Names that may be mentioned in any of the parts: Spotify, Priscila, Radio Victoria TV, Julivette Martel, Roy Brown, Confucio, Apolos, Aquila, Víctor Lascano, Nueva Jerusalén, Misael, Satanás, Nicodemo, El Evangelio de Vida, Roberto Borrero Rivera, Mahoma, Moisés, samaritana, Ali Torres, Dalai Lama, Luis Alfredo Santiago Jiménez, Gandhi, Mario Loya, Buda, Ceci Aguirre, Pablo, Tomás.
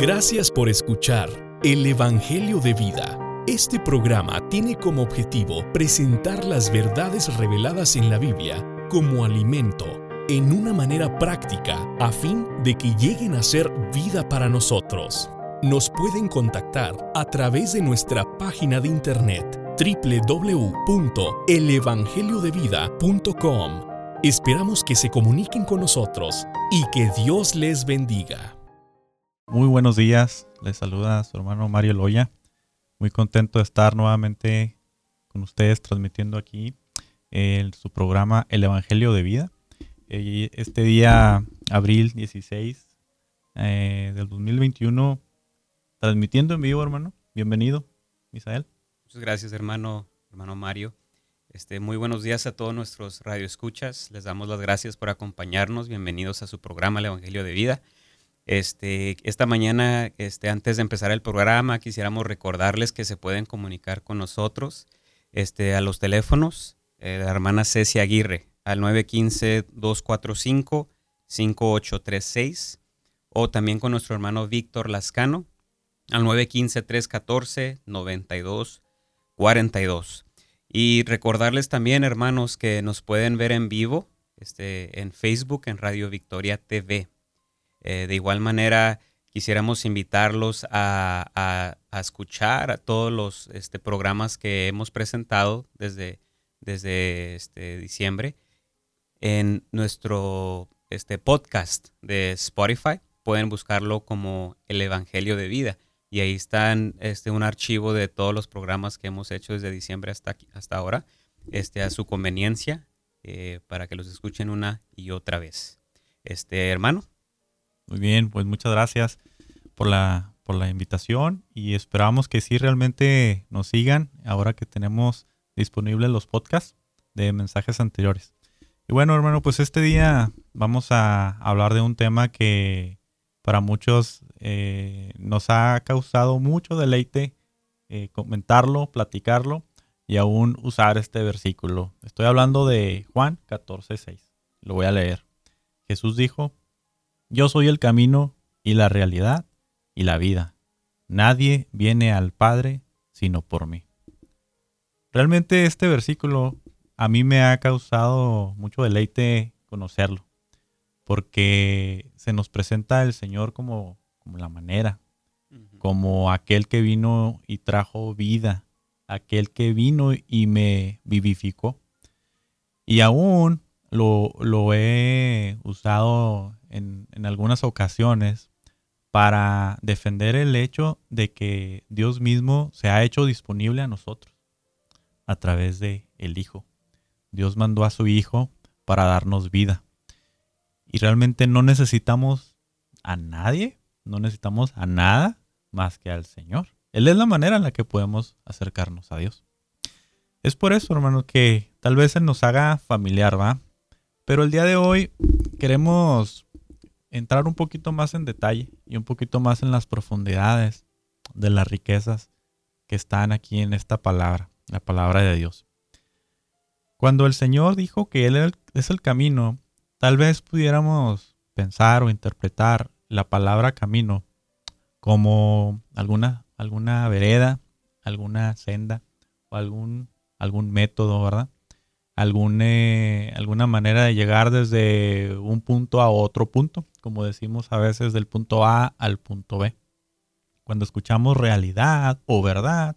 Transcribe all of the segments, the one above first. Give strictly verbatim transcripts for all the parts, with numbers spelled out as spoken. Gracias por escuchar El Evangelio de Vida. Este programa tiene como objetivo presentar las verdades reveladas en la Biblia como alimento, en una manera práctica, a fin de que lleguen a ser vida para nosotros. Nos pueden contactar a través de nuestra página de internet doble u doble u doble u punto el evangelio de vida punto com. Esperamos que se comuniquen con nosotros y que Dios les bendiga. Muy buenos días, les saluda a su hermano Mario Loya. Muy contento de estar nuevamente con ustedes transmitiendo aquí el, su programa El Evangelio de Vida. Este día, abril dieciséis eh, del dos mil veintiuno, transmitiendo en vivo, hermano. Bienvenido, Misael. Muchas gracias, hermano, hermano Mario. Este, muy buenos días a todos nuestros radioescuchas. Les damos las gracias por acompañarnos. Bienvenidos a su programa El Evangelio de Vida. Este, esta mañana, este, antes de empezar el programa, quisiéramos recordarles que se pueden comunicar con nosotros este, a los teléfonos eh, de la hermana Ceci Aguirre al nueve uno cinco, dos cuatro cinco, cinco ocho tres seis o también con nuestro hermano Víctor Lascano al nueve uno cinco, tres uno cuatro, nueve dos cuatro dos. Y recordarles también, hermanos, que nos pueden ver en vivo este, en Facebook, en Radio Victoria T V. Eh, de igual manera, quisiéramos invitarlos a, a, a escuchar a todos los este, programas que hemos presentado desde, desde este diciembre en nuestro este, podcast de Spotify. Pueden buscarlo como El Evangelio de Vida. Y ahí está este, un archivo de todos los programas que hemos hecho desde diciembre hasta, aquí, hasta ahora, este, a su conveniencia, eh, para que los escuchen una y otra vez. Este, hermano. Muy bien, pues muchas gracias por la, por la invitación y esperamos que sí realmente nos sigan ahora que tenemos disponibles los podcasts de mensajes anteriores. Y bueno, hermano, pues este día vamos a hablar de un tema que para muchos eh, nos ha causado mucho deleite eh, comentarlo, platicarlo y aún usar este versículo. Estoy hablando de Juan catorce seis. Lo voy a leer. Jesús dijo: Yo soy el camino y la realidad y la vida. Nadie viene al Padre sino por mí. Realmente este versículo a mí me ha causado mucho deleite conocerlo, porque se nos presenta el Señor como, como la manera, uh-huh. como aquel que vino y trajo vida, aquel que vino y me vivificó. Y aún lo, lo he usado En, en algunas ocasiones para defender el hecho de que Dios mismo se ha hecho disponible a nosotros a través de el Hijo. Dios mandó a su Hijo para darnos vida. Y realmente no necesitamos a nadie, no necesitamos a nada más que al Señor. Él es la manera en la que podemos acercarnos a Dios. Es por eso, hermano, que tal vez se nos haga familiar, ¿va? Pero el día de hoy queremos entrar un poquito más en detalle y un poquito más en las profundidades de las riquezas que están aquí en esta palabra, la palabra de Dios. Cuando el Señor dijo que Él es el camino, tal vez pudiéramos pensar o interpretar la palabra camino como alguna, alguna vereda, alguna senda o algún, algún método, ¿verdad? Algún, eh, alguna manera de llegar desde un punto a otro punto, como decimos a veces del punto A al punto B. Cuando escuchamos realidad o verdad,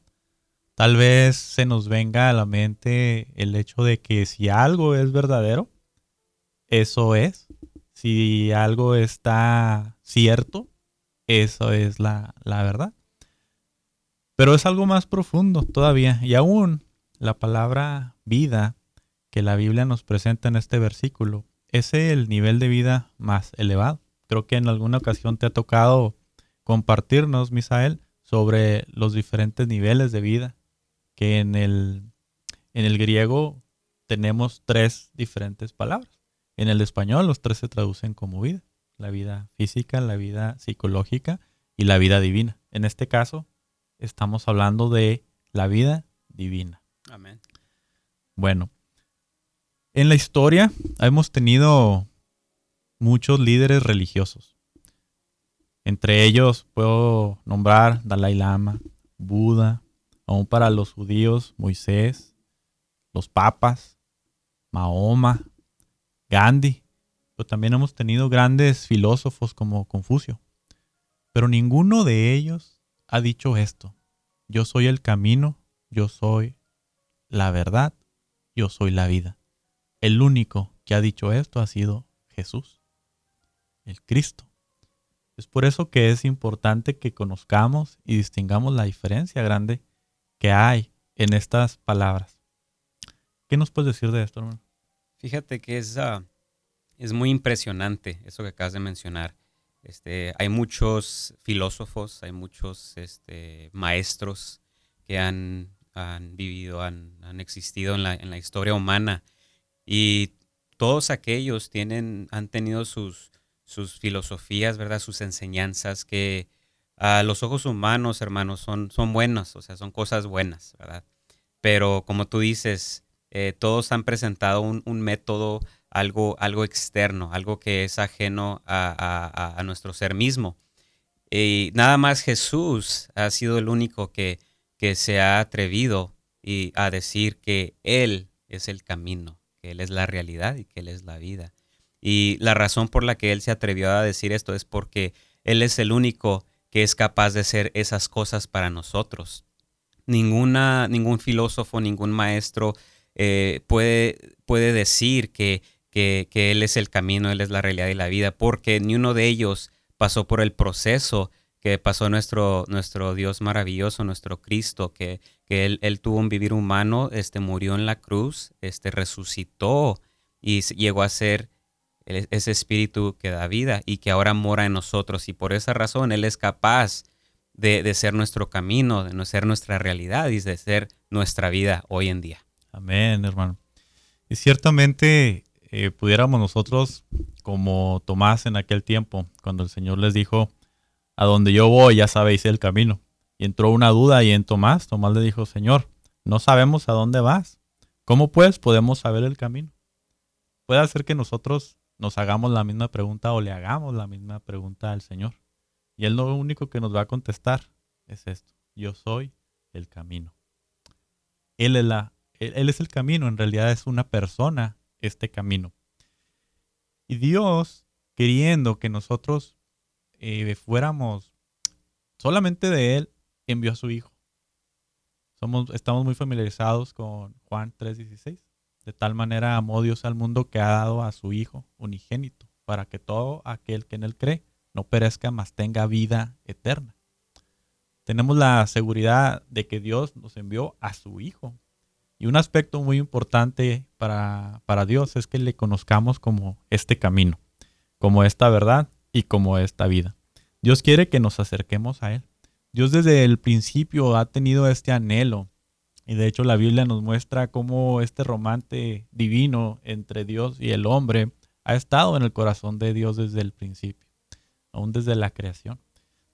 tal vez se nos venga a la mente el hecho de que si algo es verdadero, eso es. Si algo está cierto, eso es la, la verdad. Pero es algo más profundo todavía. Y aún la palabra vida que la Biblia nos presenta en este versículo es el nivel de vida más elevado. Creo que en alguna ocasión te ha tocado compartirnos, Misael, sobre los diferentes niveles de vida, que en el, en el griego tenemos tres diferentes palabras. En el español los tres se traducen como vida: la vida física, la vida psicológica y la vida divina. En este caso estamos hablando de la vida divina. Amén. Bueno, en la historia hemos tenido muchos líderes religiosos. Entre ellos puedo nombrar Dalai Lama, Buda, aún para los judíos, Moisés, los papas, Mahoma, Gandhi. Pero también hemos tenido grandes filósofos como Confucio. Pero ninguno de ellos ha dicho esto: yo soy el camino, yo soy la verdad, yo soy la vida. El único que ha dicho esto ha sido Jesús, el Cristo. Es por eso que es importante que conozcamos y distingamos la diferencia grande que hay en estas palabras. ¿Qué nos puedes decir de esto, hermano? Fíjate que es, uh, es muy impresionante eso que acabas de mencionar. Este, hay muchos filósofos, hay muchos este, maestros que han, han vivido, han, han existido en la, en la historia humana, y todos aquellos tienen, han tenido sus... sus filosofías, ¿verdad? Sus enseñanzas que a los ojos humanos, hermanos, son, son buenas, o sea, son cosas buenas, ¿verdad? Pero como tú dices, eh, todos han presentado un, un método, algo, algo externo, algo que es ajeno a, a, a nuestro ser mismo. Y nada más Jesús ha sido el único que, que se ha atrevido y, a decir que Él es el camino, que Él es la realidad y que Él es la vida. Y la razón por la que Él se atrevió a decir esto es porque Él es el único que es capaz de hacer esas cosas para nosotros. Ninguna, ningún filósofo, ningún maestro eh, puede, puede decir que, que, que Él es el camino, Él es la realidad y la vida, porque ni uno de ellos pasó por el proceso que pasó nuestro, nuestro Dios maravilloso, nuestro Cristo, que, que él, él tuvo un vivir humano, este, murió en la cruz, este, resucitó y llegó a ser ese espíritu que da vida y que ahora mora en nosotros, y por esa razón Él es capaz de, de ser nuestro camino, de no ser nuestra realidad y de ser nuestra vida hoy en día. Amén, hermano. Y ciertamente eh, pudiéramos nosotros, como Tomás en aquel tiempo, cuando el Señor les dijo, a donde yo voy ya sabéis el camino, y entró una duda y en Tomás, Tomás le dijo, Señor, no sabemos a dónde vas, ¿cómo pues podemos saber el camino? Puede hacer que nosotros nos hagamos la misma pregunta o le hagamos la misma pregunta al Señor. Y Él lo único que nos va a contestar es esto: yo soy el camino. Él es, la, él, él es el camino, en realidad es una persona este camino. Y Dios, queriendo que nosotros eh, fuéramos solamente de Él, envió a su Hijo. Somos, estamos muy familiarizados con Juan tres dieciséis. De tal manera amó Dios al mundo que ha dado a su Hijo unigénito, para que todo aquel que en Él cree no perezca, mas tenga vida eterna. Tenemos la seguridad de que Dios nos envió a su Hijo. Y un aspecto muy importante para, para Dios es que le conozcamos como este camino, como esta verdad y como esta vida. Dios quiere que nos acerquemos a Él. Dios desde el principio ha tenido este anhelo. Y de hecho la Biblia nos muestra cómo este romance divino entre Dios y el hombre ha estado en el corazón de Dios desde el principio, aún desde la creación.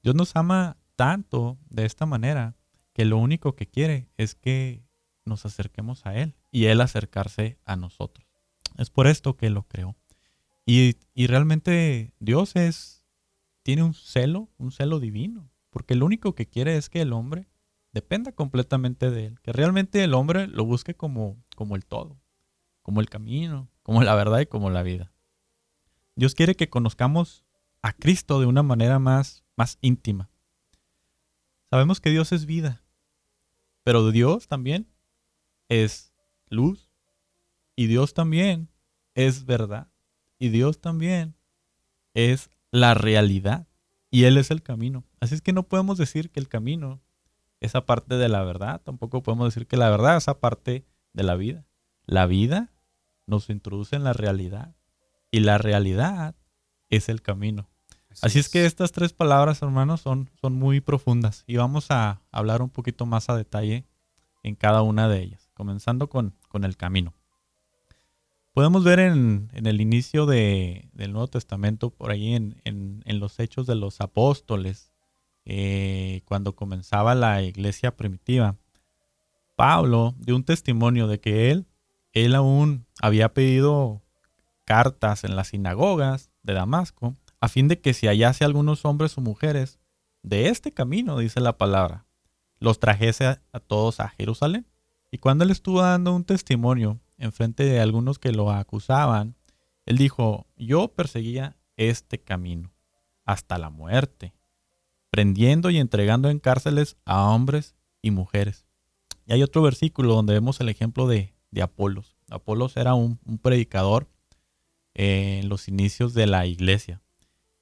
Dios nos ama tanto de esta manera que lo único que quiere es que nos acerquemos a Él y Él acercarse a nosotros. Es por esto que lo creó. Y, y realmente Dios es, tiene un celo, un celo divino, porque lo único que quiere es que el hombre dependa completamente de Él, que realmente el hombre lo busque como, como el todo, como el camino, como la verdad y como la vida. Dios quiere que conozcamos a Cristo de una manera más, más íntima. Sabemos que Dios es vida, pero Dios también es luz, y Dios también es verdad, y Dios también es la realidad, y Él es el camino. Así es que no podemos decir que el camino esa parte de la verdad, tampoco podemos decir que la verdad es esa parte de la vida. La vida nos introduce en la realidad y la realidad es el camino. Así, Así es. es que estas tres palabras, hermanos, son, son muy profundas y vamos a hablar un poquito más a detalle en cada una de ellas, comenzando con, con el camino. Podemos ver en, en el inicio de, del Nuevo Testamento, por ahí en, en, en los Hechos de los Apóstoles, Eh, cuando comenzaba la iglesia primitiva, Pablo dio un testimonio de que él, él aún había pedido cartas en las sinagogas de Damasco a fin de que se hallase algunos hombres o mujeres de este camino, dice la palabra, los trajese a, a todos a Jerusalén. Y cuando él estuvo dando un testimonio en frente de algunos que lo acusaban, él dijo: yo perseguía este camino hasta la muerte, prendiendo y entregando en cárceles a hombres y mujeres. Y hay otro versículo donde vemos el ejemplo de, de Apolos. Apolos era un, un predicador eh, en los inicios de la iglesia.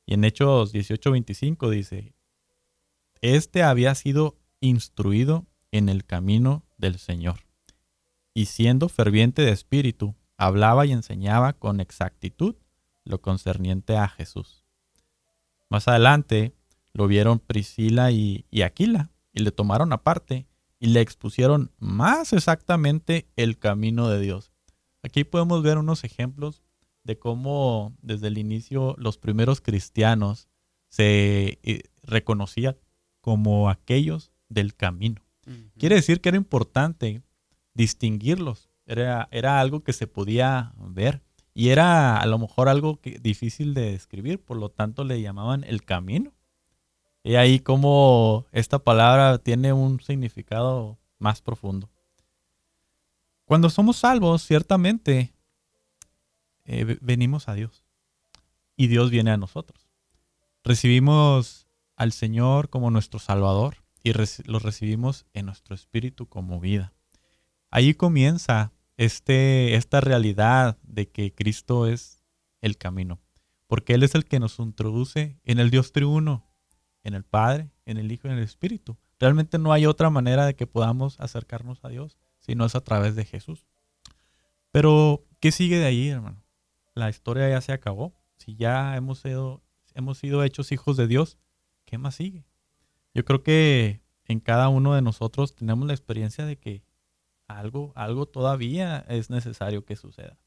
Y en Hechos dieciocho veinticinco dice: este había sido instruido en el camino del Señor, y siendo ferviente de espíritu, hablaba y enseñaba con exactitud lo concerniente a Jesús. Más adelante lo vieron Priscila y, y Aquila, y le tomaron aparte y le expusieron más exactamente el camino de Dios. Aquí podemos ver unos ejemplos de cómo desde el inicio los primeros cristianos se reconocían como aquellos del camino. Uh-huh. Quiere decir que era importante distinguirlos. Era, era algo que se podía ver y era a lo mejor algo que, difícil de describir, por lo tanto le llamaban el camino. Y ahí como esta palabra tiene un significado más profundo. Cuando somos salvos, ciertamente eh, venimos a Dios y Dios viene a nosotros. Recibimos al Señor como nuestro Salvador y reci- lo recibimos en nuestro espíritu como vida. Ahí comienza este, esta realidad de que Cristo es el camino, porque Él es el que nos introduce en el Dios triuno, en el Padre, en el Hijo y en el Espíritu. Realmente no hay otra manera de que podamos acercarnos a Dios, sino es a través de Jesús. Pero, ¿qué sigue de ahí, hermano? La historia ya se acabó. Si ya hemos sido, hemos sido hechos hijos de Dios, ¿qué más sigue? Yo creo que en cada uno de nosotros tenemos la experiencia de que algo, algo todavía es necesario que suceda.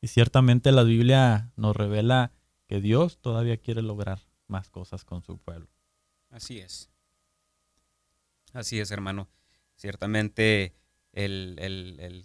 Y ciertamente la Biblia nos revela que Dios todavía quiere lograr más cosas con su pueblo. Así es. Así es, hermano. Ciertamente el, el, el,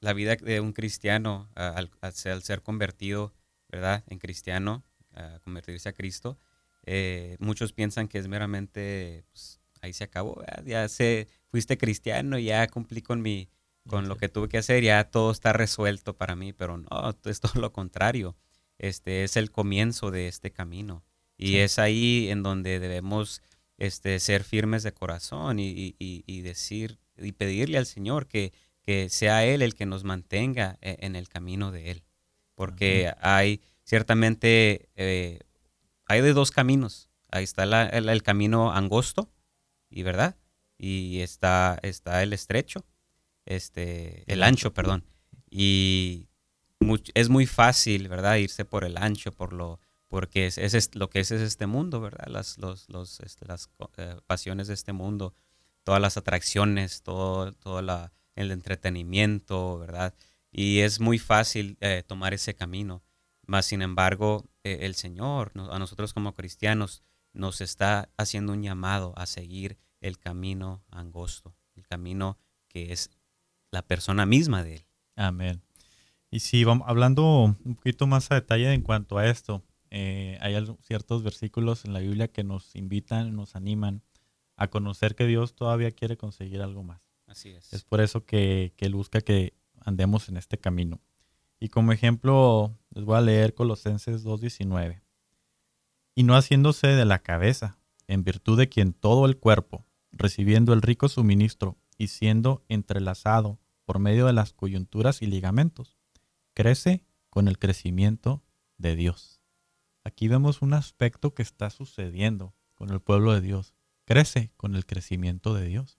la vida de un cristiano al, al ser convertido, ¿verdad?, en cristiano, a convertirse a Cristo, eh, muchos piensan que es meramente... Pues, ahí se acabó, ¿verdad? Ya se, fuiste cristiano, ya cumplí con mi, con sí, lo que tuve que hacer, ya todo está resuelto para mí, pero no, es todo lo contrario. Este es el comienzo de este camino y sí, es ahí en donde debemos este, ser firmes de corazón y, y, y decir y pedirle al Señor que, que sea Él el que nos mantenga en el camino de Él, porque ajá, hay ciertamente eh, hay de dos caminos. Ahí está la, el, el camino angosto, y verdad, y está, está el estrecho, este, el ancho, perdón, y much, es muy fácil, verdad, irse por el ancho, por lo, porque es, es lo que es, es este mundo, verdad, las, los, los, este, las eh, pasiones de este mundo, todas las atracciones, todo, todo la, el entretenimiento, verdad, y es muy fácil eh, tomar ese camino. Mas sin embargo, eh, el Señor no, a nosotros como cristianos nos está haciendo un llamado a seguir el camino angosto, el camino que es la persona misma de Él. Amén. Y sí, vamos, hablando un poquito más a detalle en cuanto a esto, eh, hay ciertos versículos en la Biblia que nos invitan, nos animan a conocer que Dios todavía quiere conseguir algo más. Así es. Es por eso que, que Él busca que andemos en este camino. Y como ejemplo, les voy a leer Colosenses dos diecinueve. Y no haciéndose de la cabeza, en virtud de quien todo el cuerpo, recibiendo el rico suministro y siendo entrelazado por medio de las coyunturas y ligamentos, crece con el crecimiento de Dios. Aquí vemos un aspecto que está sucediendo con el pueblo de Dios. Crece con el crecimiento de Dios.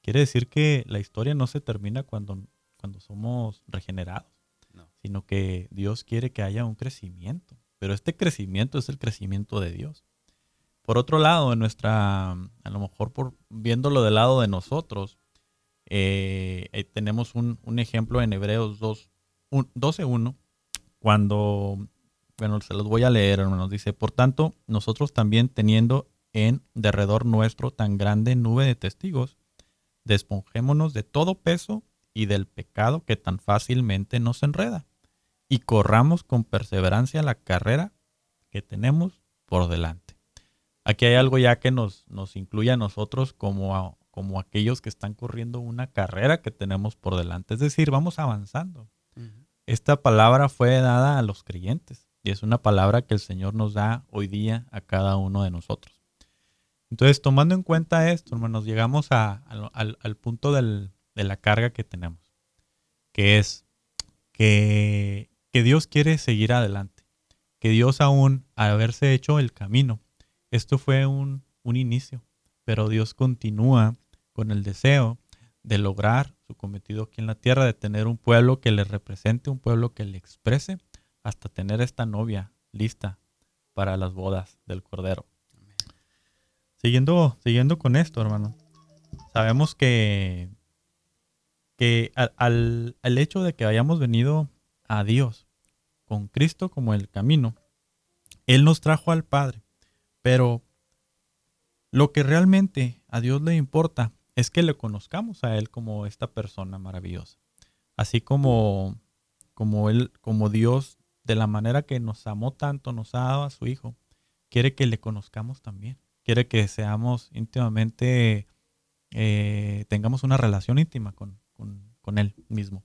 Quiere decir que la historia no se termina cuando, cuando somos regenerados, no, sino que Dios quiere que haya un crecimiento. Pero este crecimiento es el crecimiento de Dios. Por otro lado, en nuestra, a lo mejor por, viéndolo del lado de nosotros, eh, eh, tenemos un, un ejemplo en Hebreos doce uno, cuando, bueno, se los voy a leer, hermanos, dice: por tanto, nosotros también, teniendo en derredor nuestro tan grande nube de testigos, despojémonos de todo peso y del pecado que tan fácilmente nos enreda, y corramos con perseverancia la carrera que tenemos por delante. Aquí hay algo ya que nos, nos incluye a nosotros como, a, como aquellos que están corriendo una carrera que tenemos por delante. Es decir, vamos avanzando. Uh-huh. Esta palabra fue dada a los creyentes y es una palabra que el Señor nos da hoy día a cada uno de nosotros. Entonces, tomando en cuenta esto, hermanos, llegamos a, a, al, al punto del, de la carga que tenemos, que es que, que Dios quiere seguir adelante, que Dios aún, al haberse hecho el camino, esto fue un, un inicio, pero Dios continúa con el deseo de lograr su cometido aquí en la tierra, de tener un pueblo que le represente, un pueblo que le exprese, hasta tener esta novia lista para las bodas del Cordero. Amén. Siguiendo, siguiendo con esto, hermano, sabemos que, que al, al, al hecho de que hayamos venido a Dios con Cristo como el camino, Él nos trajo al Padre, pero lo que realmente a Dios le importa es que le conozcamos a Él como esta persona maravillosa, así como, como, él, como Dios, de la manera que nos amó tanto, nos ha dado a su Hijo, quiere que le conozcamos también, quiere que seamos íntimamente, eh, tengamos una relación íntima con, con, con Él mismo.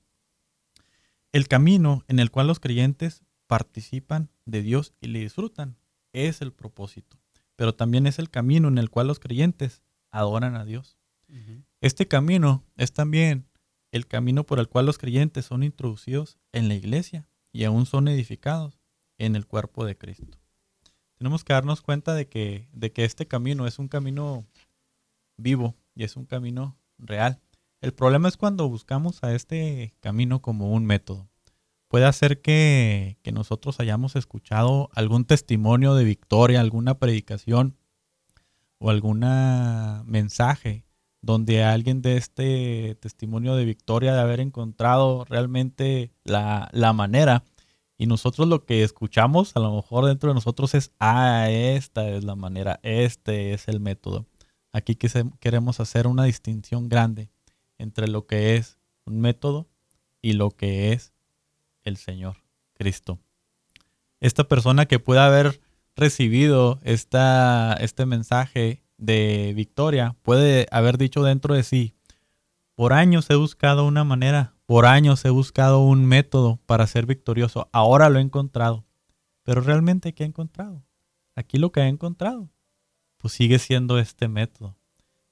El camino en el cual los creyentes participan de Dios y le disfrutan es el propósito, pero también es el camino en el cual los creyentes adoran a Dios. Uh-huh. Este camino es también el camino por el cual los creyentes son introducidos en la iglesia y aún son edificados en el cuerpo de Cristo. Tenemos que darnos cuenta de que, de que este camino es un camino vivo y es un camino real. El problema es cuando buscamos a este camino como un método. Puede hacer que, que nosotros hayamos escuchado algún testimonio de victoria, alguna predicación o algún mensaje donde alguien de este testimonio de victoria, de haber encontrado realmente la, la manera, y nosotros lo que escuchamos a lo mejor dentro de nosotros es, ah, esta es la manera, este es el método. Aquí que se, queremos hacer una distinción grande entre lo que es un método y lo que es el Señor Cristo. Esta persona que pueda haber recibido esta, este mensaje de victoria puede haber dicho dentro de sí, por años he buscado una manera, por años he buscado un método para ser victorioso, ahora lo he encontrado. Pero realmente, ¿qué ha encontrado? Aquí lo que ha encontrado, pues sigue siendo este método,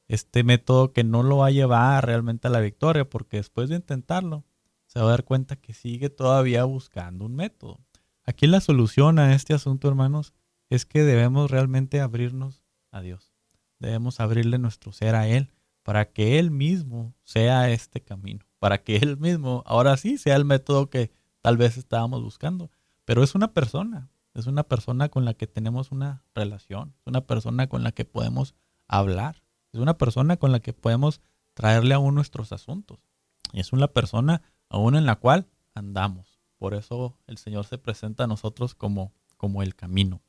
este método que no lo va a llevar realmente a la victoria, porque después de intentarlo, se va a dar cuenta que sigue todavía buscando un método. Aquí la solución a este asunto, hermanos, es que debemos realmente abrirnos a Dios. Debemos abrirle nuestro ser a Él para que Él mismo sea este camino, para que Él mismo ahora sí sea el método que tal vez estábamos buscando. Pero es una persona, es una persona con la que tenemos una relación, es una persona con la que podemos hablar, es una persona con la que podemos traerle aún nuestros asuntos. Y es una persona aún en la cual andamos. Por eso el Señor se presenta a nosotros como, como el camino.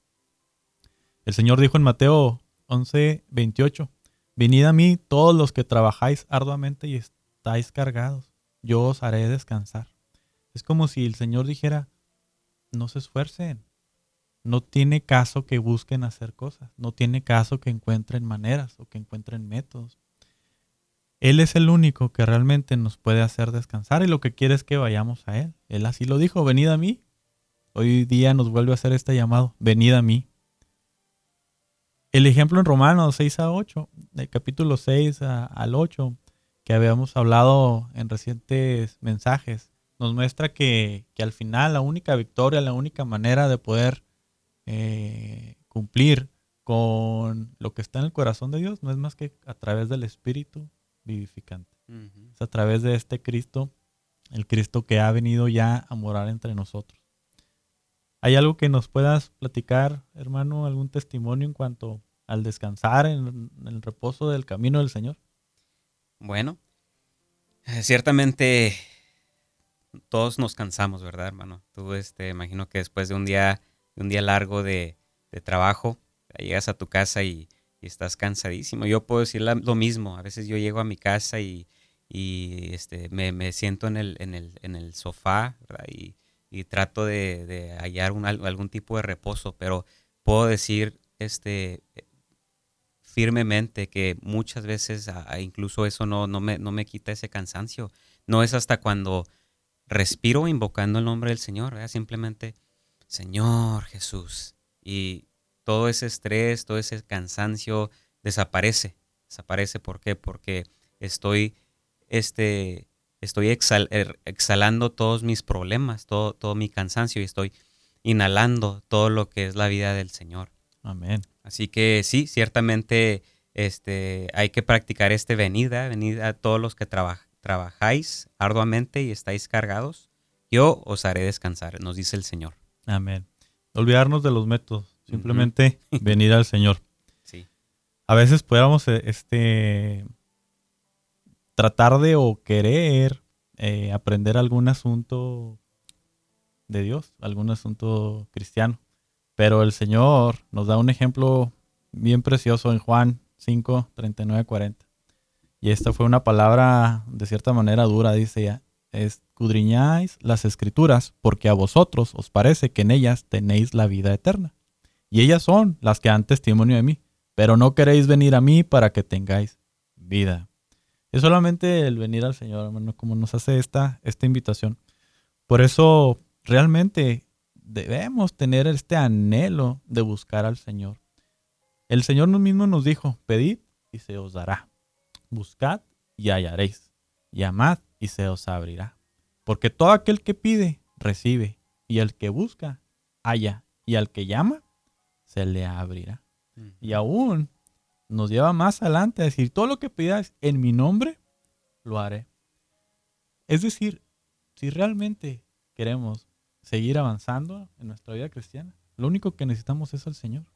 El Señor dijo en Mateo once veintiocho, venid a mí todos los que trabajáis arduamente y estáis cargados, yo os haré descansar. Es como si el Señor dijera, no se esfuercen, no tiene caso que busquen hacer cosas, no tiene caso que encuentren maneras o que encuentren métodos. Él es el único que realmente nos puede hacer descansar y lo que quiere es que vayamos a Él. Él así lo dijo, venid a mí. Hoy día nos vuelve a hacer este llamado, venid a mí. El ejemplo en Romanos seis a ocho, del capítulo seis al ocho, que habíamos hablado en recientes mensajes, nos muestra que, que al final la única victoria, la única manera de poder eh, cumplir con lo que está en el corazón de Dios no es más que a través del Espíritu vivificante. Uh-huh. Es a través de este Cristo, el Cristo que ha venido ya a morar entre nosotros. ¿Hay algo que nos puedas platicar, hermano, algún testimonio en cuanto al descansar en el reposo del camino del Señor? Bueno, ciertamente todos nos cansamos, ¿verdad, hermano? Tú, este, imagino que después de un día, de un día largo de, de trabajo, llegas a tu casa y, y estás cansadísimo. Yo puedo decir la, lo mismo. A veces yo llego a mi casa y, y este, me, me siento en el, en el, en el sofá, ¿verdad? Y, Y trato de, de hallar un, algún tipo de reposo, pero, puedo decir este, firmemente que muchas veces a, incluso eso no, no, me, no me quita ese cansancio. No es hasta cuando respiro invocando el nombre del Señor, ¿verdad? Simplemente, Señor Jesús. Y todo ese estrés, todo ese cansancio desaparece. Desaparece, ¿por qué? Porque estoy, este, estoy exhal, exhalando todos mis problemas, todo, todo mi cansancio, y estoy inhalando todo lo que es la vida del Señor. Amén. Así que sí, ciertamente este, hay que practicar este venid, venid a todos los que traba, trabajáis arduamente y estáis cargados, yo os haré descansar, nos dice el Señor. Amén. Olvidarnos de los métodos, simplemente uh-huh. venir al Señor. Sí. A veces podríamos este, tratar de o querer eh, aprender algún asunto de Dios, algún asunto cristiano. Pero el Señor nos da un ejemplo bien precioso en Juan cinco, treinta y nueve, cuarenta. Y esta fue una palabra de cierta manera dura, dice ella. Escudriñáis las escrituras porque a vosotros os parece que en ellas tenéis la vida eterna. Y ellas son las que dan testimonio de mí, pero no queréis venir a mí para que tengáis vida. Es solamente el venir al Señor, hermano, como nos hace esta, esta invitación. Por eso realmente debemos tener este anhelo de buscar al Señor. El Señor mismo nos dijo, pedid y se os dará. Buscad y hallaréis. Llamad y se os abrirá. Porque todo aquel que pide, recibe. Y el que busca, halla. Y al que llama, se le abrirá. Mm. Y aún nos lleva más adelante a decir, todo lo que pidáis en mi nombre, lo haré. Es decir, si realmente queremos seguir avanzando en nuestra vida cristiana, lo único que necesitamos es al Señor.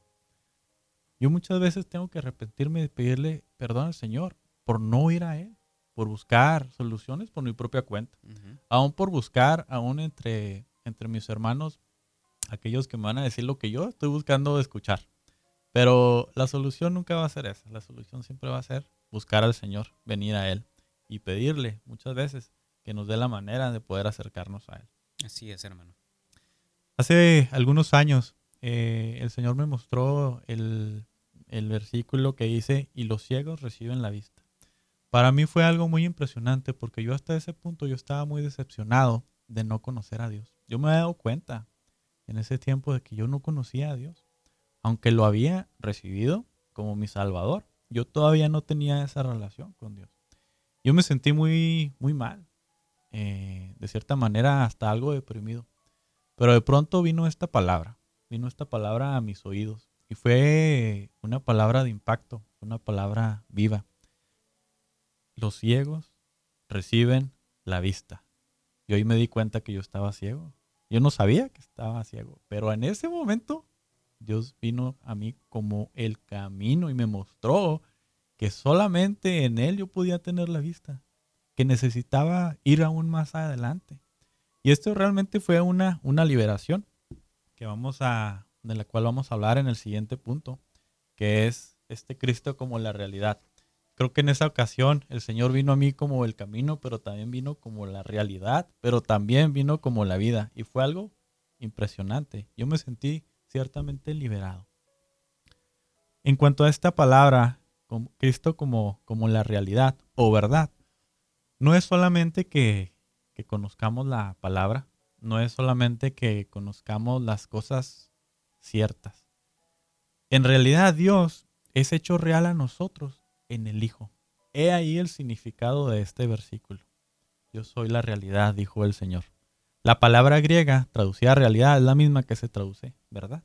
Yo muchas veces tengo que arrepentirme de pedirle perdón al Señor por no ir a Él, por buscar soluciones por mi propia cuenta. Uh-huh. Aún por buscar, aún entre, entre mis hermanos, aquellos que me van a decir lo que yo estoy buscando escuchar. Pero la solución nunca va a ser esa. La solución siempre va a ser buscar al Señor, venir a Él y pedirle muchas veces que nos dé la manera de poder acercarnos a Él. Así es, hermano. Hace algunos años eh, el Señor me mostró el, el versículo que dice, y los ciegos reciben la vista. Para mí fue algo muy impresionante porque yo hasta ese punto yo estaba muy decepcionado de no conocer a Dios. Yo me había dado cuenta en ese tiempo de que yo no conocía a Dios. Aunque lo había recibido como mi Salvador, yo todavía no tenía esa relación con Dios. Yo me sentí muy, muy mal, eh, de cierta manera hasta algo deprimido. Pero de pronto vino esta palabra, vino esta palabra a mis oídos y fue una palabra de impacto, una palabra viva. Los ciegos reciben la vista. Y hoy me di cuenta que yo estaba ciego. Yo no sabía que estaba ciego, pero en ese momento Dios vino a mí como el camino y me mostró que solamente en Él yo podía tener la vista, que necesitaba ir aún más adelante. Y esto realmente fue una, una liberación que vamos a, de la cual vamos a hablar en el siguiente punto, que es este Cristo como la realidad. Creo que en esa ocasión el Señor vino a mí como el camino, pero también vino como la realidad, pero también vino como la vida. Y fue algo impresionante. Yo me sentí ciertamente liberado. En cuanto a esta palabra, como Cristo como, como la realidad o verdad, no es solamente que, que conozcamos la palabra, no es solamente que conozcamos las cosas ciertas. En realidad Dios es hecho real a nosotros en el Hijo. He ahí el significado de este versículo. Yo soy la realidad, dijo el Señor. La palabra griega traducida a realidad es la misma que se traduce, ¿verdad?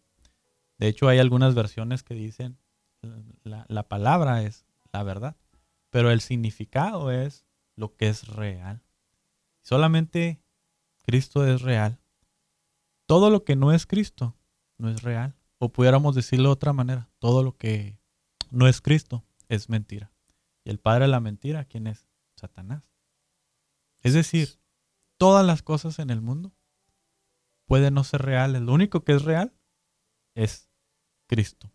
De hecho, hay algunas versiones que dicen la, la palabra es la verdad, pero el significado es lo que es real. Solamente Cristo es real. Todo lo que no es Cristo no es real. O pudiéramos decirlo de otra manera, todo lo que no es Cristo es mentira. Y el padre de la mentira, ¿quién es? Satanás. Es decir, todas las cosas en el mundo pueden no ser reales. Lo único que es real es Cristo.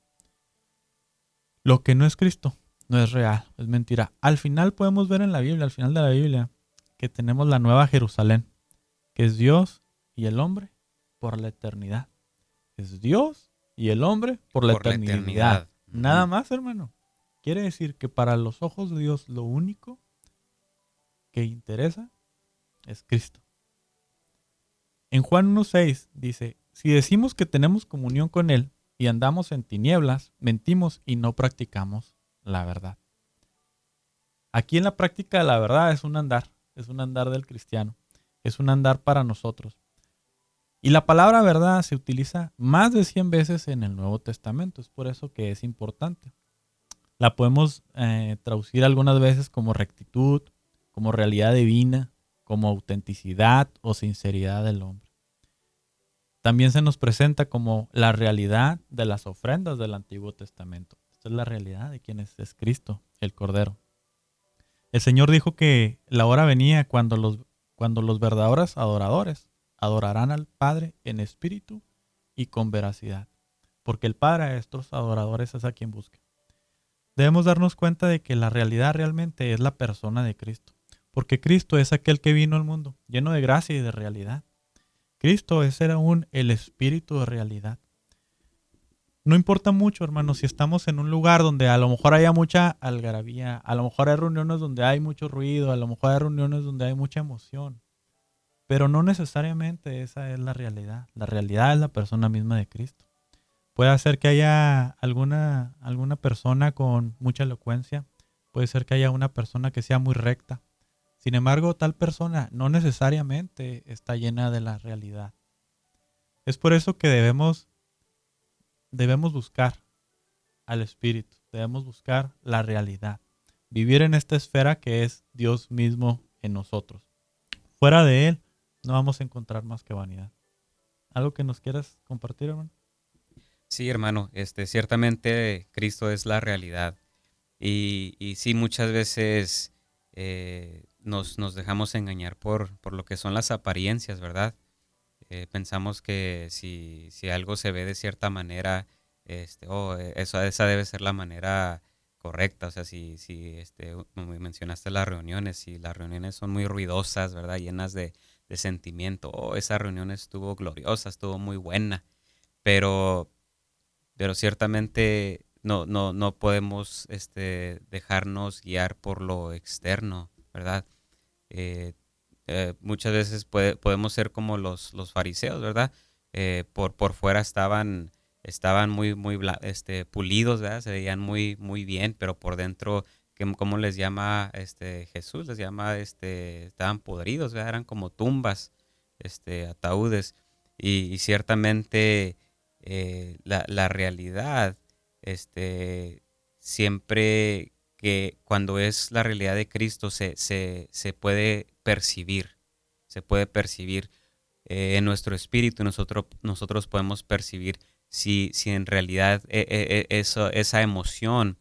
Lo que no es Cristo no es real, es mentira. Al final podemos ver en la Biblia, al final de la Biblia, que tenemos la Nueva Jerusalén, que es Dios y el hombre por la eternidad. Es Dios y el hombre por la, por eternidad. la eternidad. Nada más, hermano. Quiere decir que para los ojos de Dios lo único que interesa es Cristo. En Juan uno seis dice, si decimos que tenemos comunión con Él y andamos en tinieblas, mentimos y no practicamos la verdad. Aquí en la práctica de la verdad es un andar, es un andar del cristiano, es un andar para nosotros. Y la palabra verdad se utiliza más de cien veces en el Nuevo Testamento, es por eso que es importante. La podemos eh, traducir algunas veces como rectitud, como realidad divina, como autenticidad o sinceridad del hombre. También se nos presenta como la realidad de las ofrendas del Antiguo Testamento. Esta es la realidad de quien es, es Cristo, el Cordero. El Señor dijo que la hora venía cuando los, cuando los verdaderos adoradores adorarán al Padre en espíritu y con veracidad, porque el Padre de estos adoradores es a quien busca. Debemos darnos cuenta de que la realidad realmente es la persona de Cristo, porque Cristo es aquel que vino al mundo, lleno de gracia y de realidad. Cristo es aún el espíritu de realidad. No importa mucho, hermanos, si estamos en un lugar donde a lo mejor haya mucha algarabía, a lo mejor hay reuniones donde hay mucho ruido, a lo mejor hay reuniones donde hay mucha emoción, pero no necesariamente esa es la realidad. La realidad es la persona misma de Cristo. Puede ser que haya alguna, alguna persona con mucha elocuencia, puede ser que haya una persona que sea muy recta. Sin embargo, tal persona no necesariamente está llena de la realidad. Es por eso que debemos, debemos buscar al Espíritu, debemos buscar la realidad, vivir en esta esfera que es Dios mismo en nosotros. Fuera de Él no vamos a encontrar más que vanidad. ¿Algo que nos quieras compartir, hermano? Sí, hermano, este, ciertamente Cristo es la realidad. Y, y sí, muchas veces... Eh, Nos, nos dejamos engañar por, por lo que son las apariencias, ¿verdad? Eh, pensamos que si, si algo se ve de cierta manera, este, oh, eso, esa debe ser la manera correcta. O sea, si, si este, como mencionaste las reuniones, si las reuniones son muy ruidosas, ¿verdad? Llenas de, de sentimiento. Oh, esa reunión estuvo gloriosa, estuvo muy buena. Pero, pero ciertamente no, no, no podemos este, dejarnos guiar por lo externo, ¿verdad? Eh, eh, muchas veces puede, podemos ser como los, los fariseos, ¿verdad? Eh, por, por fuera estaban, estaban muy, muy este, pulidos, ¿verdad? Se veían muy, muy bien, pero por dentro, ¿cómo les llama este, Jesús? Les llama, este, estaban podridos, ¿verdad? Eran como tumbas, este, ataúdes. Y, y ciertamente eh, la, la realidad este, siempre... que cuando es la realidad de Cristo se, se, se puede percibir, se puede percibir eh, en nuestro espíritu, nosotros, nosotros podemos percibir si, si en realidad eh, eh, eso, esa emoción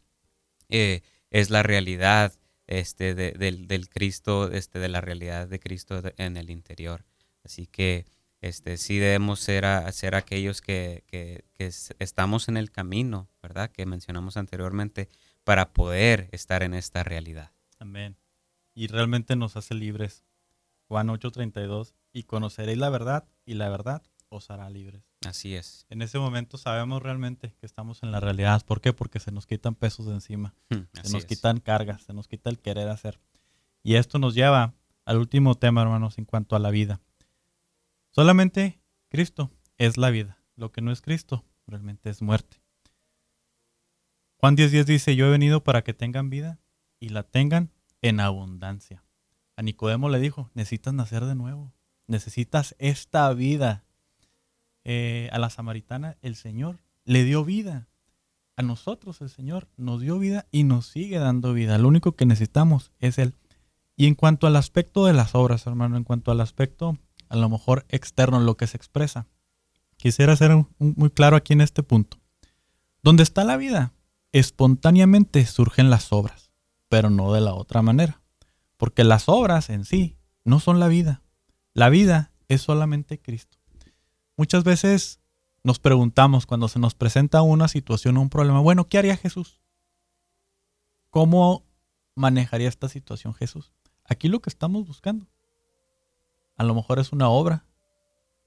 eh, es la realidad este, de, del, del Cristo, este, de la realidad de Cristo en el interior. Así que este, sí debemos ser, a, ser aquellos que, que, que estamos en el camino, ¿verdad? Que mencionamos anteriormente, para poder estar en esta realidad. Amén. Y realmente nos hace libres. Juan ocho treinta y dos, y conoceréis la verdad, y la verdad os hará libres. Así es. En ese momento sabemos realmente que estamos en la realidad. ¿Por qué? Porque se nos quitan pesos de encima, hmm, se nos es. quitan cargas, se nos quita el querer hacer. Y esto nos lleva al último tema, hermanos, en cuanto a la vida. Solamente Cristo es la vida. Lo que no es Cristo realmente es muerte. Juan diez diez dice, yo he venido para que tengan vida y la tengan en abundancia. A Nicodemo le dijo, necesitas nacer de nuevo, necesitas esta vida. Eh, a la samaritana el Señor le dio vida. A nosotros el Señor nos dio vida y nos sigue dando vida. Lo único que necesitamos es Él. Y en cuanto al aspecto de las obras, hermano, en cuanto al aspecto a lo mejor externo, lo que se expresa, quisiera ser un, un, muy claro aquí en este punto. ¿Dónde está la vida? Espontáneamente surgen las obras, pero no de la otra manera, porque las obras en sí no son la vida. La vida es solamente Cristo. Muchas veces nos preguntamos cuando se nos presenta una situación o un problema, bueno, ¿qué haría Jesús? ¿Cómo manejaría esta situación Jesús? Aquí lo que estamos buscando, a lo mejor es una obra,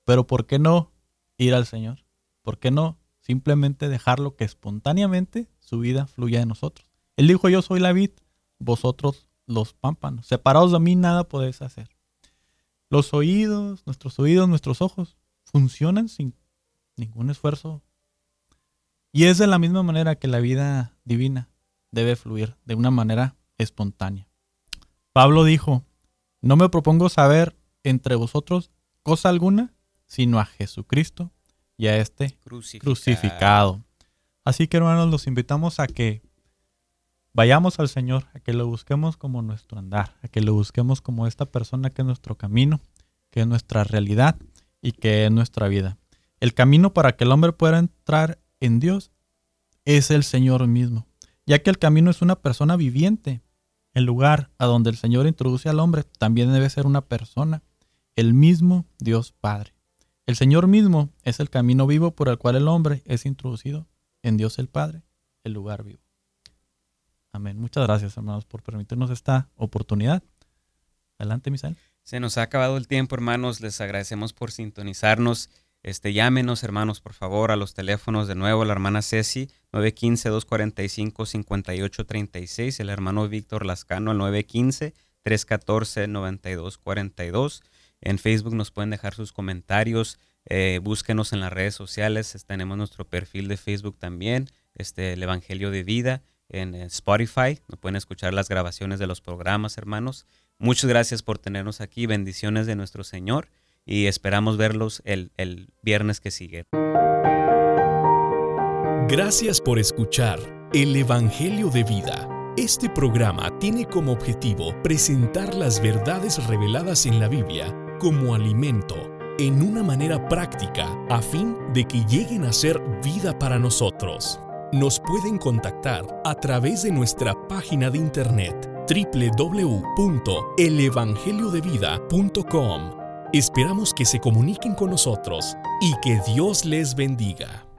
pero ¿por qué no ir al Señor? ¿Por qué no Simplemente dejarlo que espontáneamente su vida fluya de nosotros. Él dijo, yo soy la vid, vosotros los pámpanos. Separados de mí nada podéis hacer. Los oídos, nuestros oídos, nuestros ojos, funcionan sin ningún esfuerzo. Y es de la misma manera que la vida divina debe fluir, de una manera espontánea. Pablo dijo, no me propongo saber entre vosotros cosa alguna, sino a Jesucristo y a este crucificado. crucificado. Así que, hermanos, los invitamos a que vayamos al Señor, a que lo busquemos como nuestro andar, a que lo busquemos como esta persona que es nuestro camino, que es nuestra realidad y que es nuestra vida. El camino para que el hombre pueda entrar en Dios es el Señor mismo, ya que el camino es una persona viviente. El lugar a donde el Señor introduce al hombre también debe ser una persona, el mismo Dios Padre. El Señor mismo es el camino vivo por el cual el hombre es introducido en Dios el Padre, el lugar vivo. Amén. Muchas gracias, hermanos, por permitirnos esta oportunidad. Adelante, Misael. Se nos ha acabado el tiempo, hermanos. Les agradecemos por sintonizarnos. Este, llámenos, hermanos, por favor, a los teléfonos de nuevo. La hermana Ceci, nueve uno cinco, dos cuatro cinco, cinco ocho tres seis. El hermano Víctor Lascano, al nueve uno cinco, tres uno cuatro, nueve dos cuatro dos. En Facebook nos pueden dejar sus comentarios. Eh, búsquenos en las redes sociales. Tenemos nuestro perfil de Facebook también, este, El Evangelio de Vida, en Spotify. Nos pueden escuchar las grabaciones de los programas, hermanos. Muchas gracias por tenernos aquí. Bendiciones de nuestro Señor y esperamos verlos el, el viernes que sigue. Gracias por escuchar El Evangelio de Vida. Este programa tiene como objetivo presentar las verdades reveladas en la Biblia como alimento, en una manera práctica, a fin de que lleguen a ser vida para nosotros. Nos pueden contactar a través de nuestra página de internet doble u doble u doble u punto el evangelio de vida punto com. Esperamos que se comuniquen con nosotros y que Dios les bendiga.